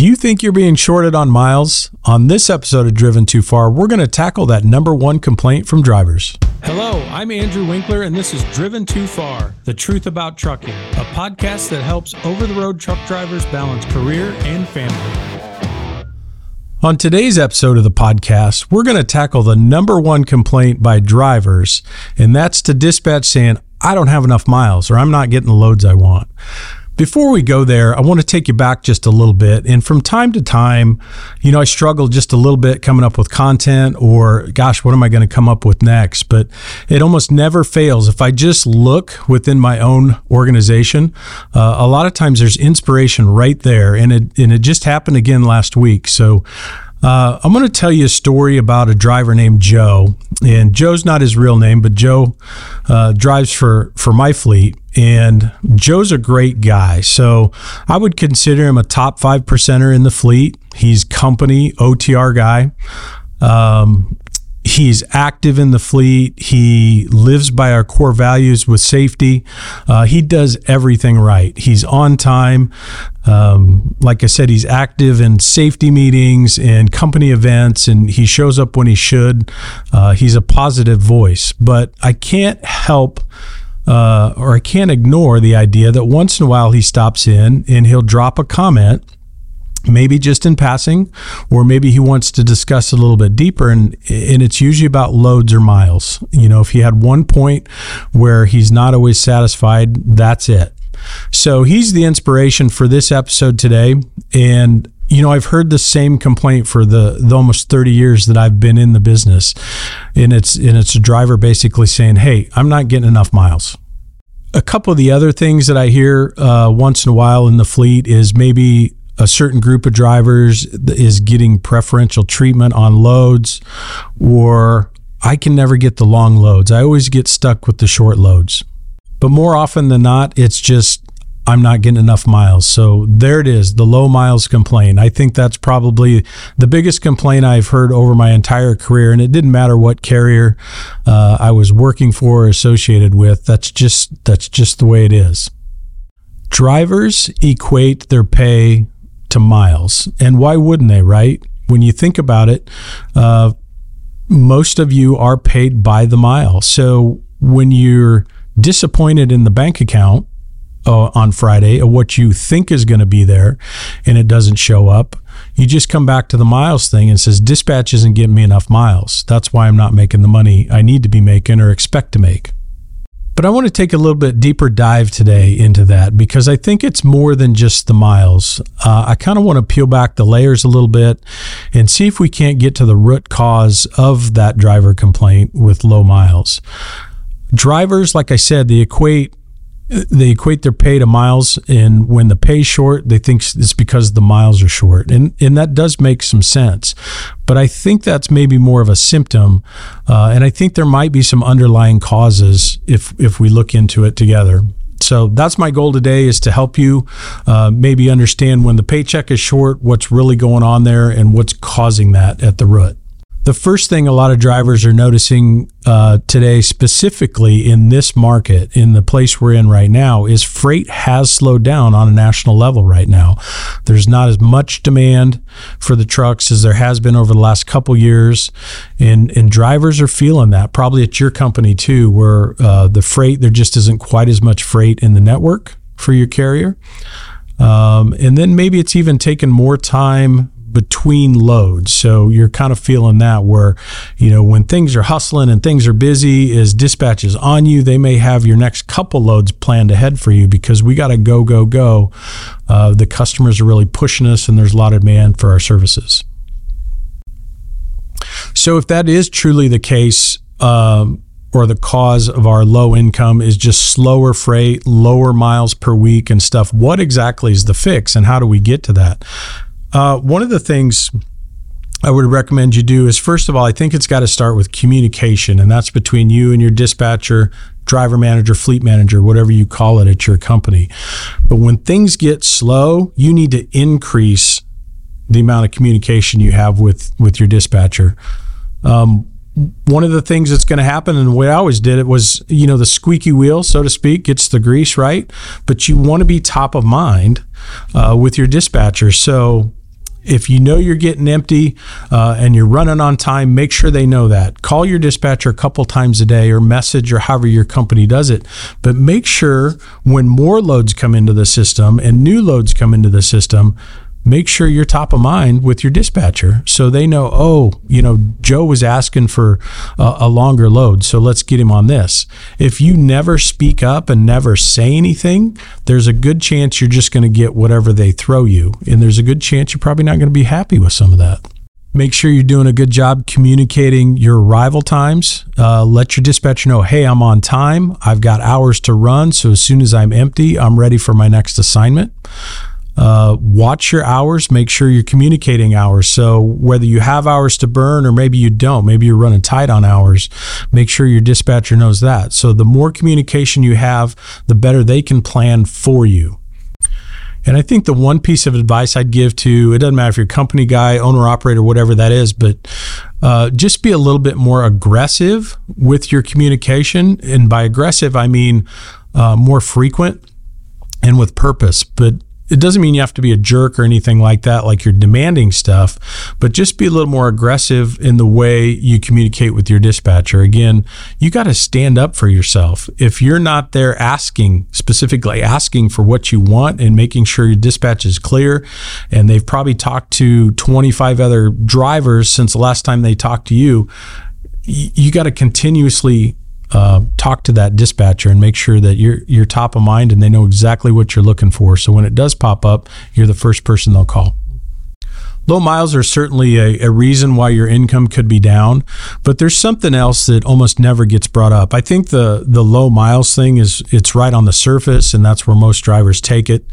Do you think you're being shorted on miles? On this episode of Driven Too Far, we're going to tackle that #1 complaint from drivers. Hello, I'm Andrew Winkler, and this is Driven Too Far, the truth about trucking, a podcast that helps over-the-road truck drivers balance career and family. On today's episode of the podcast, we're going to tackle the #1 complaint by drivers, and that's to dispatch saying, I don't have enough miles, or I'm not getting the loads I want. Before we go there, I want to take you back just a little bit. And from time to time, you know, I struggle just a little bit coming up with content or, gosh, what am I going to come up with next? But it almost never fails. If I just look within my own organization, a lot of times there's inspiration right there. And it just happened again last week. So I'm going to tell you a story about a driver named Joe. And Joe's not his real name, but Joe drives for my fleet. And Joe's a great guy. So I would consider him a top 5%er in the fleet. He's company OTR guy. He's active in the fleet. He lives by our core values with safety. He does everything right. He's on time. Like I said, he's active in safety meetings and company events, and he shows up when he should. He's a positive voice. But I can't help or I can't ignore the idea that once in a while he stops in and he'll drop a comment, maybe just in passing, or maybe he wants to discuss a little bit deeper, and it's usually about loads or miles. You know, if he had one point where he's not always satisfied, that's it. So he's the inspiration for this episode today, and you know, I've heard the same complaint for the almost 30 years that I've been in the business. And it's a driver basically saying, hey, I'm not getting enough miles. A couple of the other things that I hear once in a while in the fleet is maybe a certain group of drivers is getting preferential treatment on loads, or I can never get the long loads. I always get stuck with the short loads. But more often than not, it's just, I'm not getting enough miles. So there it is, the low miles complaint. I think that's probably the biggest complaint I've heard over my entire career, and it didn't matter what carrier I was working for or associated with. That's just the way it is. Drivers equate their pay to miles, and why wouldn't they, right? When you think about it, most of you are paid by the mile. So when you're disappointed in the bank account on Friday, or what you think is going to be there, and it doesn't show up, you just come back to the miles thing and says, dispatch isn't getting me enough miles. That's why I'm not making the money I need to be making or expect to make. But I want to take a little bit deeper dive today into that, because I think it's more than just the miles. I kind of want to peel back the layers a little bit and see if we can't get to the root cause of that driver complaint with low miles. Drivers, like I said, they equate their pay to miles, and when the pay's short, they think it's because the miles are short. And that does make some sense. But I think that's maybe more of a symptom, and I think there might be some underlying causes if we look into it together. So that's my goal today, is to help you maybe understand when the paycheck is short, what's really going on there, and what's causing that at the root. The first thing a lot of drivers are noticing today, specifically in this market, in the place we're in right now, is freight has slowed down on a national level right now. There's not as much demand for the trucks as there has been over the last couple years, and drivers are feeling that. Probably at your company too, where the freight, there just isn't quite as much freight in the network for your carrier. And then maybe it's even taken more time between loads. So you're kind of feeling that, where, you know, when things are hustling and things are busy, is dispatch is on you. They may have your next couple loads planned ahead for you because we got to go, go, go. The customers are really pushing us, and there's a lot of demand for our services. So if that is truly the case, or the cause of our low income is just slower freight, lower miles per week and stuff, what exactly is the fix, and how do we get to that? One of the things I would recommend you do is, first of all, I think it's got to start with communication, and that's between you and your dispatcher, driver manager, fleet manager, whatever you call it at your company. But when things get slow, you need to increase the amount of communication you have with your dispatcher. One of the things that's going to happen, and the way I always did it was, you know, the squeaky wheel, so to speak, gets the grease, right? But you want to be top of mind with your dispatcher. So If you know you're getting empty and you're running on time, make sure they know that. Call your dispatcher a couple times a day or message or however your company does it. But make sure when more loads come into the system and new loads come into the system, make sure you're top of mind with your dispatcher so they know, Joe was asking for a longer load, so let's get him on this. If you never speak up and never say anything, there's a good chance you're just going to get whatever they throw you, and there's a good chance you're probably not going to be happy with some of that. Make sure you're doing a good job communicating your arrival times. Let your dispatcher know, hey, I'm on time. I've got hours to run, so as soon as I'm empty, I'm ready for my next assignment. Watch your hours. Make sure you're communicating hours. So whether you have hours to burn or maybe you don't, maybe you're running tight on hours, make sure your dispatcher knows that. So the more communication you have, the better they can plan for you. And I think the one piece of advice I'd give to, it doesn't matter if you're a company guy, owner, operator, whatever that is, but just be a little bit more aggressive with your communication. And by aggressive, I mean more frequent and with purpose. But it doesn't mean you have to be a jerk or anything like that, like you're demanding stuff, but just be a little more aggressive in the way you communicate with your dispatcher. Again, you got to stand up for yourself. If you're not there specifically asking for what you want and making sure your dispatch is clear, and they've probably talked to 25 other drivers since the last time they talked to you, you got to continuously talk to that dispatcher and make sure that you're top of mind and they know exactly what you're looking for. So when it does pop up, you're the first person they'll call. Low miles are certainly a reason why your income could be down, but there's something else that almost never gets brought up. I think the low miles thing it's right on the surface, and that's where most drivers take it.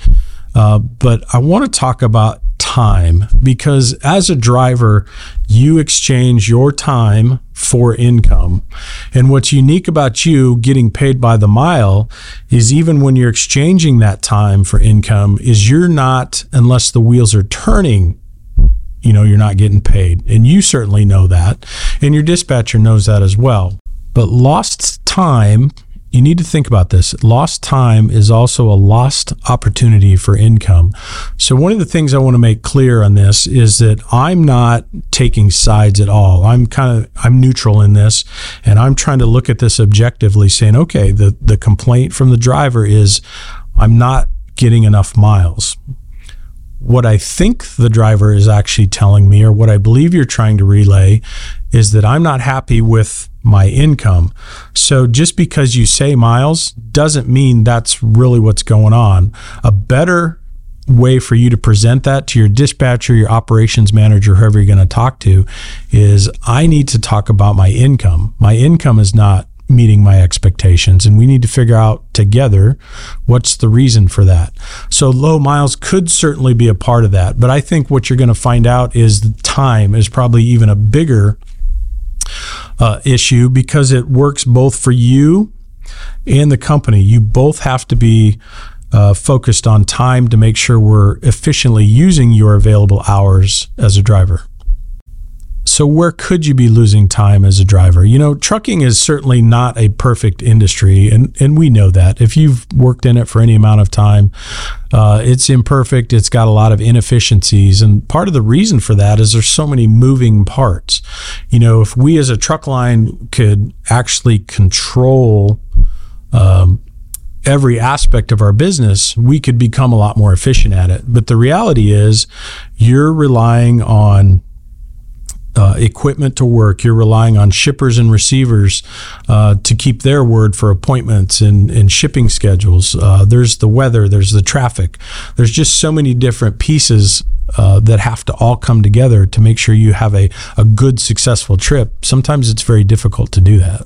But I want to talk about time, because as a driver, you exchange your time for income. And what's unique about you getting paid by the mile is, even when you're exchanging that time for income, is you're not, unless the wheels are turning, you're not getting paid. And you certainly know that. And your dispatcher knows that as well. But lost time, you need to think about this. Lost time is also a lost opportunity for income. So one of the things I want to make clear on this is that I'm not taking sides at all. I'm neutral in this, and I'm trying to look at this objectively, saying, okay, the complaint from the driver is I'm not getting enough miles. What I think the driver is actually telling me, or what I believe you're trying to relay, is that I'm not happy with my income. So just because you say miles doesn't mean that's really what's going on. A better way for you to present that to your dispatcher, your operations manager, whoever you're going to talk to, is I need to talk about my income. My income is not meeting my expectations, and we need to figure out together what's the reason for that. So low miles could certainly be a part of that, but I think what you're going to find out is the time is probably even a bigger issue, because it works both for you and the company. You both have to be focused on time to make sure we're efficiently using your available hours as a driver. So where could you be losing time as a driver? Trucking is certainly not a perfect industry, and we know that. If you've worked in it for any amount of time, it's imperfect. It's got a lot of inefficiencies, and part of the reason for that is there's so many moving parts. If we as a truck line could actually control every aspect of our business, we could become a lot more efficient at it. But the reality is you're relying on equipment to work. You're relying on shippers and receivers to keep their word for appointments and shipping schedules. There's the weather, there's the traffic. There's just so many different pieces that have to all come together to make sure you have a good, successful trip. Sometimes it's very difficult to do that.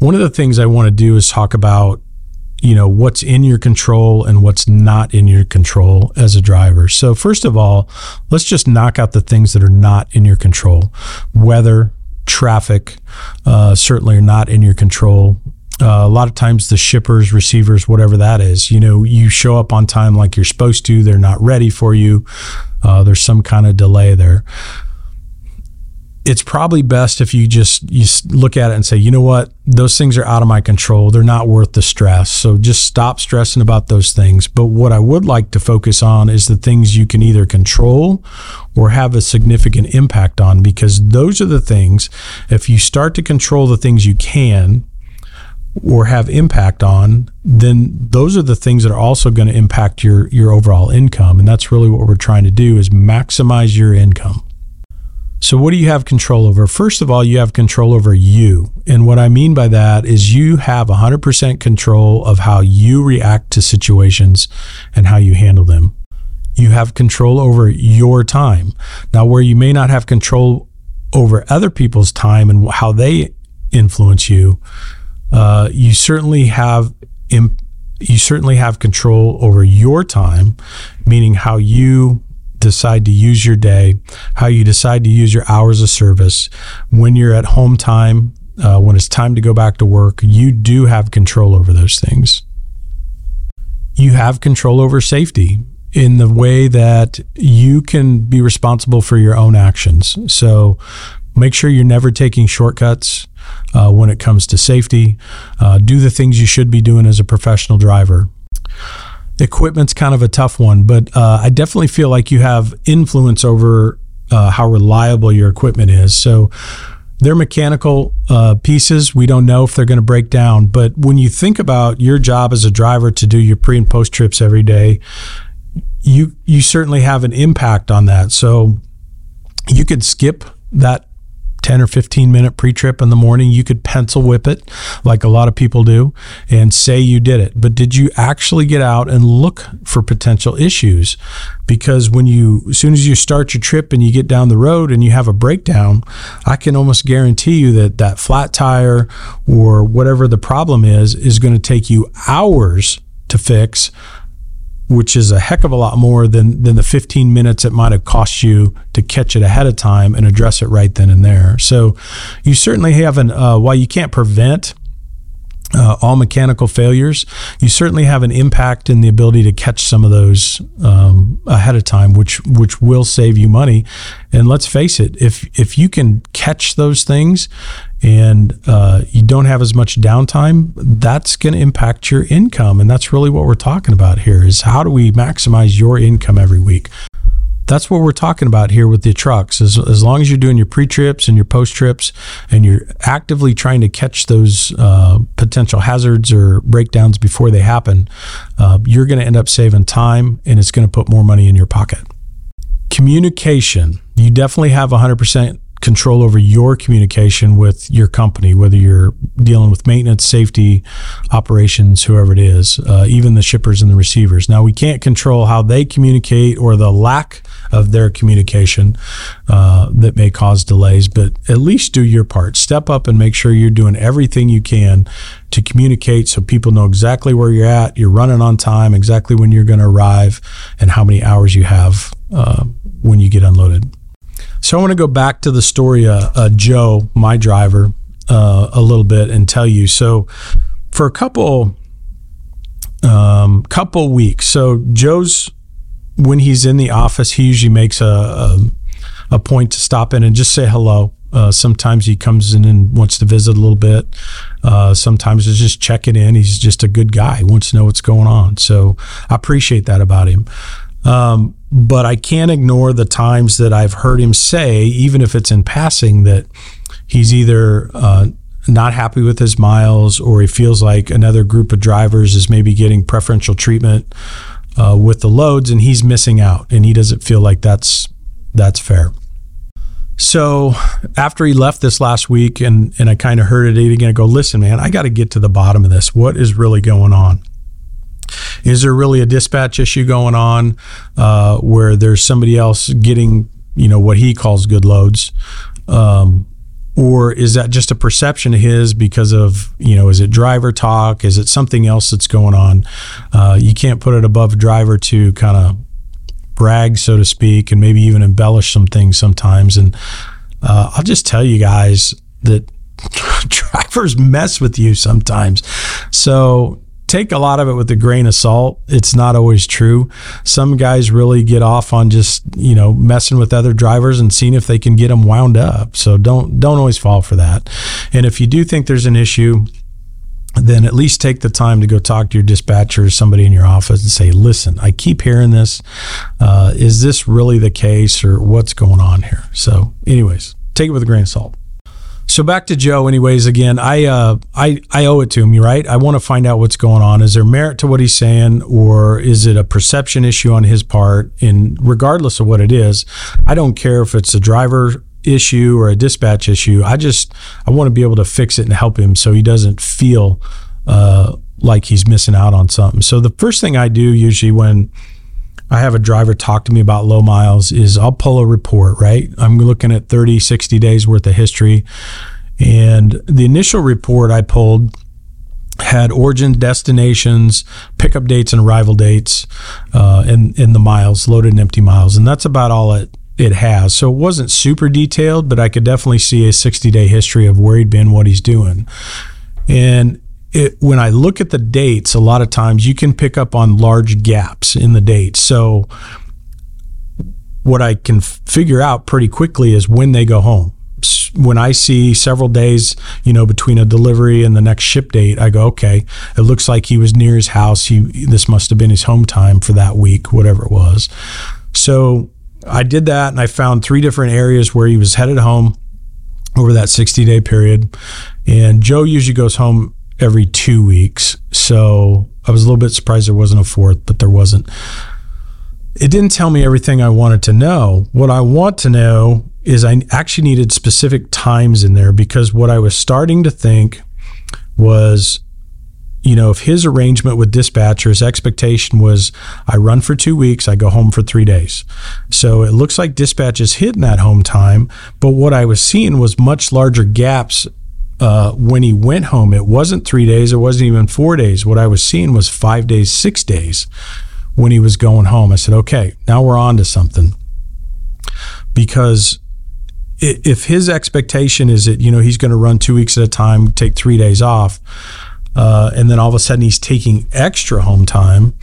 One of the things I want to do is talk about what's in your control and what's not in your control as a driver. So first of all, let's just knock out the things that are not in your control. Weather, traffic, certainly are not in your control. A lot of times the shippers, receivers, whatever that is, you show up on time like you're supposed to, they're not ready for you. There's some kind of delay there. it's probably best if you look at it and say, you know what, those things are out of my control. They're not worth the stress. So just stop stressing about those things. But what I would like to focus on is the things you can either control or have a significant impact on, because those are the things, if you start to control the things you can or have impact on, then those are the things that are also going to impact your overall income. And that's really what we're trying to do, is maximize your income. So what do you have control over? First of all, you have control over you. And what I mean by that is you have 100% control of how you react to situations and how you handle them. You have control over your time. Now, where you may not have control over other people's time and how they influence you, you certainly have control over your time, meaning how you decide to use your day, how you decide to use your hours of service, when you're at home time, when it's time to go back to work. You do have control over those things. You have control over safety in the way that you can be responsible for your own actions. So make sure you're never taking shortcuts when it comes to safety. Do the things you should be doing as a professional driver. Equipment's kind of a tough one, but I definitely feel like you have influence over how reliable your equipment is. So they're mechanical pieces. We don't know if they're going to break down, but when you think about your job as a driver to do your pre and post trips every day, you certainly have an impact on that. So you could skip that 10 or 15 minute pre-trip in the morning. You could pencil whip it like a lot of people do and say you did it, but did you actually get out and look for potential issues? Because as soon as you start your trip and you get down the road and you have a breakdown, I can almost guarantee you that flat tire or whatever the problem is going to take you hours to fix, which is a heck of a lot more than the 15 minutes it might have cost you to catch it ahead of time and address it right then and there. So you certainly have while you can't prevent all mechanical failures, you certainly have an impact in the ability to catch some of those ahead of time, which will save you money. And let's face it, if you can catch those things and you don't have as much downtime, that's going to impact your income. And that's really what we're talking about here, is how do we maximize your income every week? That's what we're talking about here with the trucks. As long as you're doing your pre-trips and your post-trips and you're actively trying to catch those potential hazards or breakdowns before they happen, you're going to end up saving time, and it's going to put more money in your pocket. Communication. You definitely have 100% control over your communication with your company, whether you're dealing with maintenance, safety, operations, whoever it is, even the shippers and the receivers. Now, we can't control how they communicate or the lack of their communication that may cause delays, but at least do your part. Step up and make sure you're doing everything you can to communicate so people know exactly where you're at, you're running on time, exactly when you're going to arrive, and how many hours you have when you get unloaded. So I want to go back to the story of Joe, my driver, a little bit and tell you. So for a couple weeks, so Joe's, when he's in the office, he usually makes a point to stop in and just say hello. Sometimes he comes in and wants to visit a little bit. Sometimes it's just checking in. He's just a good guy. He wants to know what's going on. So I appreciate that about him. But I can't ignore the times that I've heard him say, even if it's in passing, that he's either not happy with his miles, or he feels like another group of drivers is maybe getting preferential treatment with the loads, and he's missing out, and he doesn't feel like that's fair. So after he left this last week, and I kind of heard it again, I go, listen, man, I got to get to the bottom of this. What is really going on? Is there really a dispatch issue going on where there's somebody else getting, what he calls good loads? Or is that just a perception of his because of, is it driver talk? Is it something else that's going on? You can't put it above driver to kind of brag, so to speak, and maybe even embellish some things sometimes. And I'll just tell you guys that drivers mess with you sometimes. So take a lot of it with a grain of salt. It's not always true. Some guys really get off on just, you know, messing with other drivers and seeing if they can get them wound up. So don't always fall for that. And if you do think there's an issue, then at least take the time to go talk to your dispatcher or somebody in your office and say, listen, I keep hearing this. Is this really the case, or what's going on here? So anyways, take it with a grain of salt. So back to Joe anyways, again, I owe it to him, right? I want to find out what's going on. Is there merit to what he's saying, or is it a perception issue on his part? And regardless of what it is, I don't care if it's a driver issue or a dispatch issue. I want to be able to fix it and help him so he doesn't feel like he's missing out on something. So the first thing I do usually when I have a driver talk to me about low miles is I'll pull a report, right? I'm looking at 30, 60 days worth of history. And the initial report I pulled had origin, destinations, pickup dates and arrival dates, and the miles, loaded and empty miles. And that's about all it has. So it wasn't super detailed, but I could definitely see a 60-day history of where he'd been, what he's doing. And when I look at the dates, a lot of times you can pick up on large gaps in the dates. So what I can figure out pretty quickly is when they go home. When I see several days, between a delivery and the next ship date, I go, okay, it looks like he was near his house. This must have been his home time for that week, whatever it was. So I did that, and I found 3 different areas where he was headed home over that 60-day period. And Joe usually goes home every 2 weeks, so I was a little bit surprised there wasn't a 4th, but there wasn't. It didn't tell me everything I wanted to know. What I want to know is I actually needed specific times in there, because what I was starting to think was, if his arrangement with dispatcher's expectation was I run for 2 weeks, I go home for 3 days. So it looks like dispatch is hitting that home time, but what I was seeing was much larger gaps. When he went home, it wasn't 3 days. It wasn't even 4 days. What I was seeing was 5 days, 6 days when he was going home. I said, okay, now we're on to something. Because if his expectation is that, he's going to run 2 weeks at a time, take 3 days off, and then all of a sudden he's taking extra home time,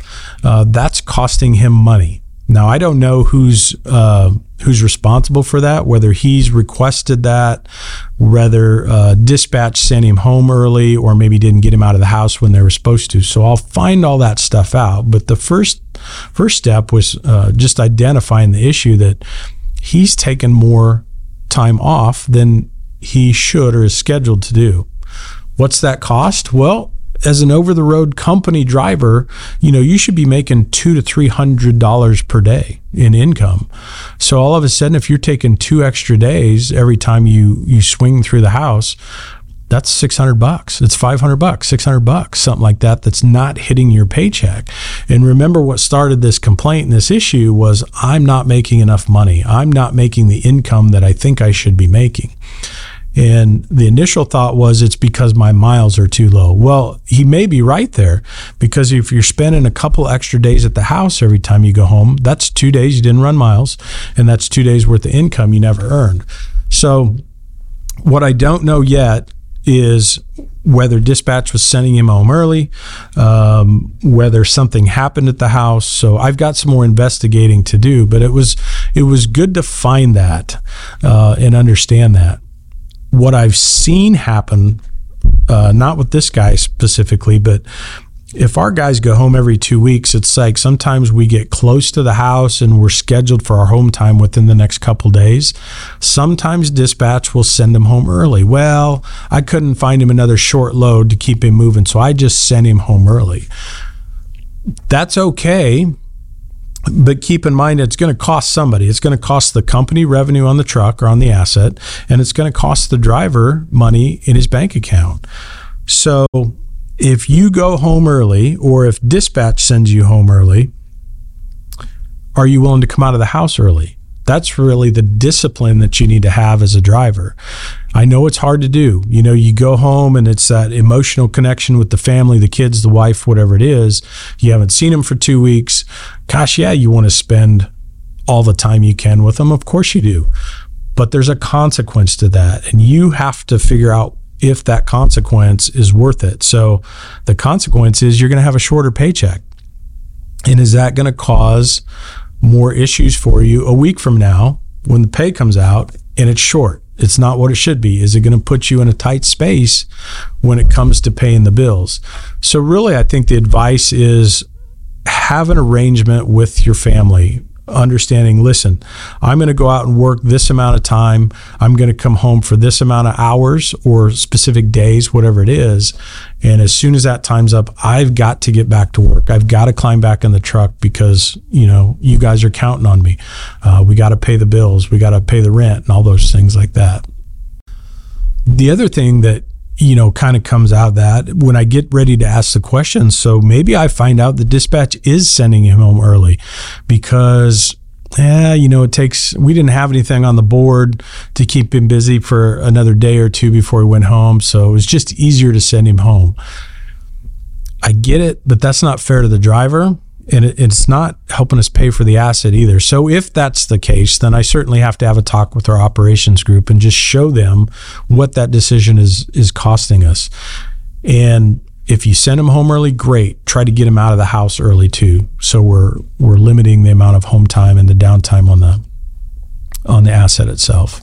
that's costing him money. Now, I don't know who's responsible for that, whether he's requested that, whether dispatch sent him home early, or maybe didn't get him out of the house when they were supposed to. So I'll find all that stuff out. But the first step was just identifying the issue that he's taken more time off than he should or is scheduled to do. What's that cost? Well, as an over-the-road company driver, you should be making $200 to $300 per day in income. So all of a sudden, if you're taking 2 extra days every time you swing through the house, that's $600. It's $500, $600, something like that. That's not hitting your paycheck. And remember, what started this complaint and this issue was I'm not making enough money. I'm not making the income that I think I should be making. And the initial thought was it's because my miles are too low. Well, he may be right there, because if you're spending a couple extra days at the house every time you go home, that's 2 days you didn't run miles, and that's 2 days worth of income you never earned. So what I don't know yet is whether dispatch was sending him home early, whether something happened at the house. So I've got some more investigating to do, but it was good to find that and understand that. What I've seen happen, not with this guy specifically, but if our guys go home every 2 weeks, it's like sometimes we get close to the house and we're scheduled for our home time within the next couple days. Sometimes dispatch will send him home early. Well, I couldn't find him another short load to keep him moving, so I just sent him home early. That's okay. But keep in mind, it's going to cost somebody. It's going to cost the company revenue on the truck or on the asset, and it's going to cost the driver money in his bank account. So if you go home early, or if dispatch sends you home early, are you willing to come out of the house early? That's really the discipline that you need to have as a driver. I know it's hard to do. You go home and it's that emotional connection with the family, the kids, the wife, whatever it is. You haven't seen them for 2 weeks. Gosh, yeah, you want to spend all the time you can with them. Of course you do. But there's a consequence to that. And you have to figure out if that consequence is worth it. So the consequence is you're going to have a shorter paycheck. And is that going to cause more issues for you a week from now when the pay comes out and it's short? It's not what it should be. Is it going to put you in a tight space when it comes to paying the bills? So really, I think the advice is have an arrangement with your family, understanding, listen, I'm going to go out and work this amount of time. I'm going to come home for this amount of hours or specific days, whatever it is. And as soon as that time's up, I've got to get back to work. I've got to climb back in the truck because, you know, you guys are counting on me. We got to pay the bills. We got to pay the rent and all those things like that. The other thing that, you know, kind of comes out of that when I get ready to ask the question. So maybe I find out the dispatch is sending him home early because, you know, we didn't have anything on the board to keep him busy for another day or two before he went home. So it was just easier to send him home. I get it, but that's not fair to the driver. And it's not helping us pay for the asset either. So if that's the case, then I certainly have to have a talk with our operations group and just show them what that decision is costing us. And if you send them home early, great. Try to get them out of the house early too. So we're limiting the amount of home time and the downtime on the asset itself.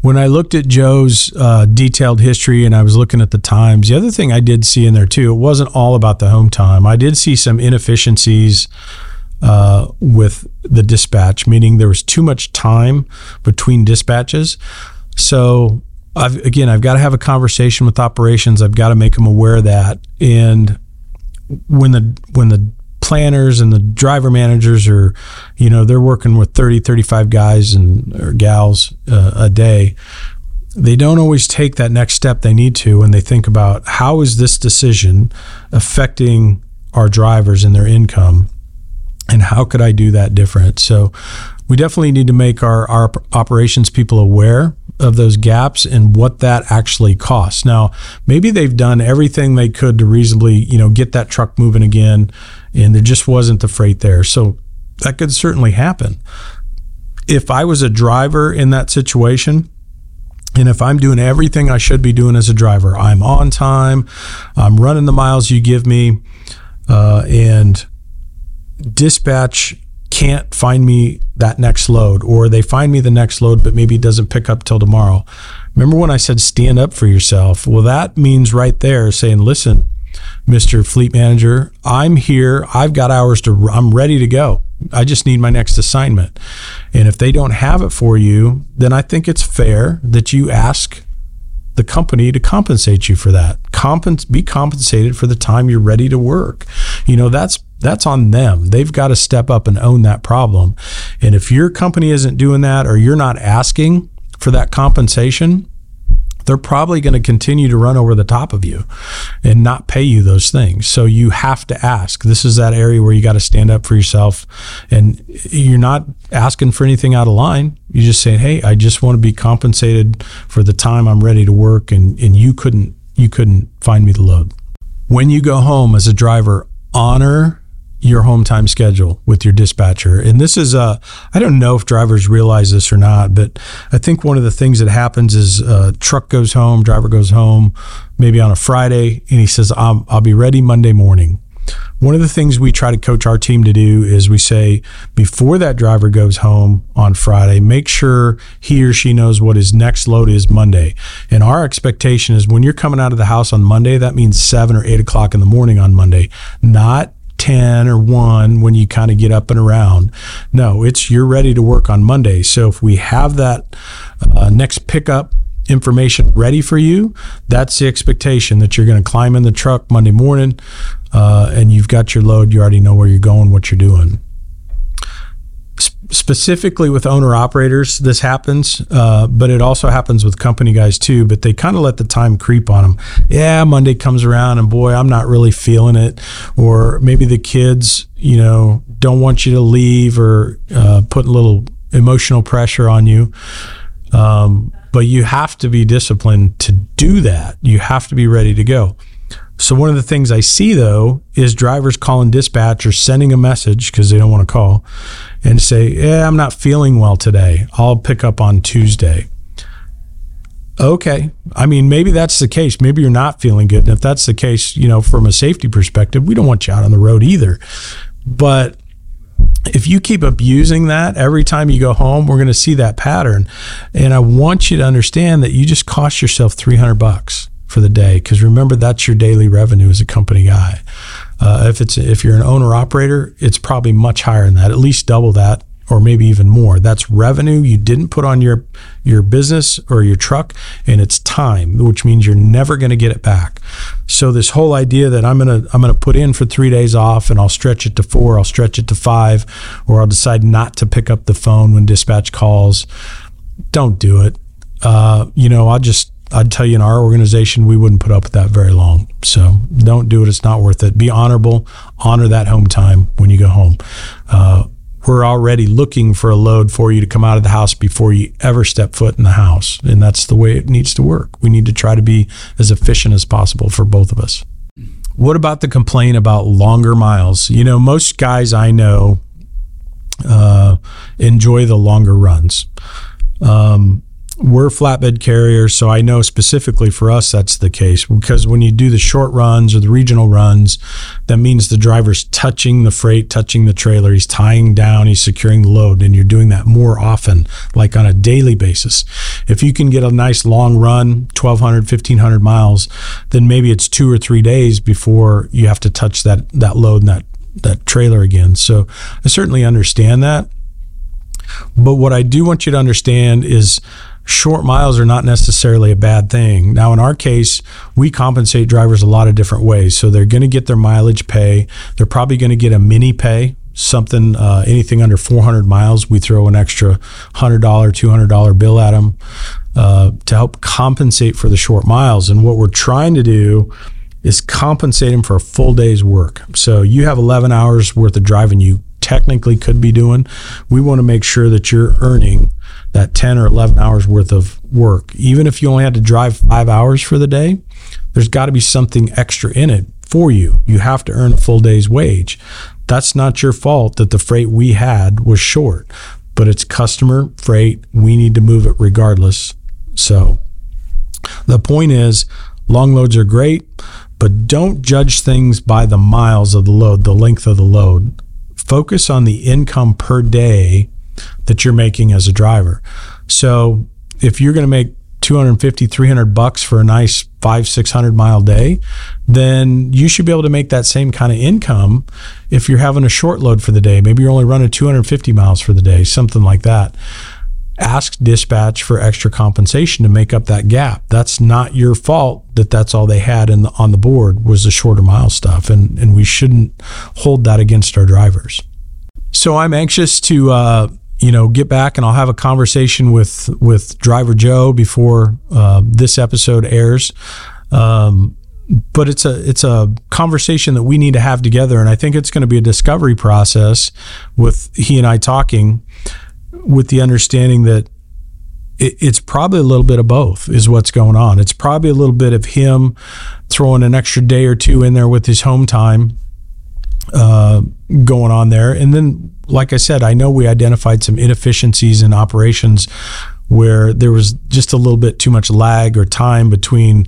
When I looked at Joe's detailed history and I was looking at the times, the other thing I did see in there too, it wasn't all about the home time. I did see some inefficiencies with the dispatch, meaning there was too much time between dispatches. So I've got to have a conversation with operations. I've got to make them aware of that. And when the planners and the driver managers are, you know, they're working with 30, 35 guys or gals a day. They don't always take that next step they need to when they think about how is this decision affecting our drivers and their income, and how could I do that different? So we definitely need to make our operations people aware of those gaps and what that actually costs. Now, maybe they've done everything they could to reasonably, you know, get that truck moving again, and there just wasn't the freight there. So that could certainly happen. If I was a driver in that situation, and if I'm doing everything I should be doing as a driver, I'm on time, I'm running the miles you give me, and dispatch can't find me that next load, or they find me the next load, but maybe it doesn't pick up till tomorrow. Remember when I said stand up for yourself? Well, that means right there saying, listen, Mr. Fleet Manager, I'm here. I've got hours I'm ready to go. I just need my next assignment. And if they don't have it for you, then I think it's fair that you ask the company to compensate you for that. Be compensated for the time you're ready to work. You know, that's on them. They've got to step up and own that problem. And if your company isn't doing that, or you're not asking for that compensation, they're probably going to continue to run over the top of you and not pay you those things. So you have to ask. This is that area where you got to stand up for yourself, and you're not asking for anything out of line. You just say, hey, I just want to be compensated for the time I'm ready to work, and you couldn't find me the load. When you go home as a driver, honor your home time schedule with your dispatcher. And this is I don't know if drivers realize this or not, but I think one of the things that happens is truck goes home, driver goes home, maybe on a Friday, and he says, I'll be ready Monday morning. One of the things we try to coach our team to do is we say, before that driver goes home on Friday, make sure he or she knows what his next load is Monday. And our expectation is when you're coming out of the house on Monday, that means 7 or 8 o'clock in the morning on Monday, not 10 or 1 when you kind of get up and around. No, it's you're ready to work on Monday. So if we have that next pickup information ready for you, that's the expectation, that you're going to climb in the truck Monday morning and you've got your load. You already know where you're going, what you're doing. Specifically with owner operators, this happens, but it also happens with company guys too, but they kind of let the time creep on them. Yeah, Monday comes around and boy, I'm not really feeling it. Or maybe the kids, you know, don't want you to leave or put a little emotional pressure on you. But you have to be disciplined to do that. You have to be ready to go. So one of the things I see, though, is drivers calling dispatch or sending a message because they don't want to call and say, I'm not feeling well today. I'll pick up on Tuesday. Okay. I mean, maybe that's the case. Maybe you're not feeling good. And if that's the case, you know, from a safety perspective, we don't want you out on the road either. But if you keep abusing that every time you go home, we're going to see that pattern. And I want you to understand that you just cost yourself $300 for the day. Because remember, that's your daily revenue as a company guy. If you're an owner operator, it's probably much higher than that, at least double that, or maybe even more. That's revenue you didn't put on your business or your truck, and it's time, which means you're never going to get it back. So this whole idea that I'm going to put in for 3 days off and I'll stretch it to 4, I'll stretch it to 5, or I'll decide not to pick up the phone when dispatch calls, don't do it. I'd tell you, in our organization, we wouldn't put up with that very long. So don't do it. It's not worth it. Be honorable. Honor that home time when you go home. We're already looking for a load for you to come out of the house before you ever step foot in the house. And that's the way it needs to work. We need to try to be as efficient as possible for both of us. What about the complaint about longer miles? You know, most guys I know enjoy the longer runs. We're flatbed carriers, so I know specifically for us that's the case, because when you do the short runs or the regional runs, that means the driver's touching the freight, touching the trailer, he's tying down, he's securing the load, and you're doing that more often, like on a daily basis. If you can get a nice long run, 1,200, 1,500 miles, then maybe it's 2 or 3 days before you have to touch that load and that trailer again. So I certainly understand that. But what I do want you to understand is short miles are not necessarily a bad thing. Now, in our case, we compensate drivers a lot of different ways. So they're going to get their mileage pay. They're probably going to get a mini pay, something, anything under 400 miles, we throw an extra $100, $200 bill at them to help compensate for the short miles. And what we're trying to do is compensate them for a full day's work. So you have 11 hours worth of driving you technically could be doing. We want to make sure that you're earning that 10 or 11 hours worth of work. Even if you only had to drive 5 hours for the day, there's got to be something extra in it for you. You have to earn a full day's wage. That's not your fault that the freight we had was short, but it's customer freight. We need to move it regardless. So the point is, long loads are great, but don't judge things by the miles of the load, the length of the load. Focus on the income per day that you're making as a driver. So if you're going to make $250, $300 for a nice 500-600 mile day, then you should be able to make that same kind of income if you're having a short load for the day. Maybe you're only running 250 miles for the day, something like that. Ask dispatch for extra compensation to make up that gap. That's not your fault that that's all they had on the board was the shorter mile stuff, and we shouldn't hold that against our drivers. So I'm anxious to get back, and I'll have a conversation with Driver Joe before this episode airs. But it's a conversation that we need to have together, and I think it's going to be a discovery process with he and I talking, with the understanding that it's probably a little bit of both is what's going on. It's probably a little bit of him throwing an extra day or two in there with his home time going on there. And then, like I said, I know we identified some inefficiencies in operations where there was just a little bit too much lag or time between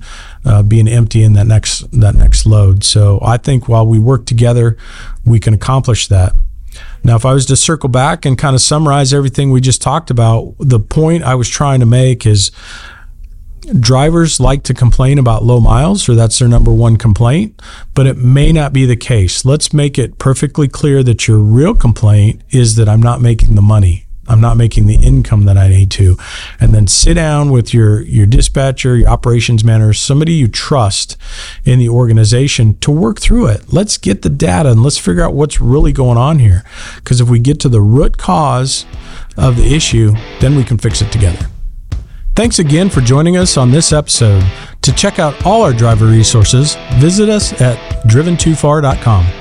being empty and that next load. So I think while we work together, we can accomplish that. Now, if I was to circle back and kind of summarize everything we just talked about, the point I was trying to make is drivers like to complain about low miles, or that's their number one complaint, but it may not be the case. Let's make it perfectly clear that your real complaint is that I'm not making the money. I'm not making the income that I need to. And then sit down with your dispatcher, your operations manager, somebody you trust in the organization to work through it. Let's get the data and let's figure out what's really going on here. Because if we get to the root cause of the issue, then we can fix it together. Thanks again for joining us on this episode. To check out all our driver resources, visit us at DrivenTooFar.com.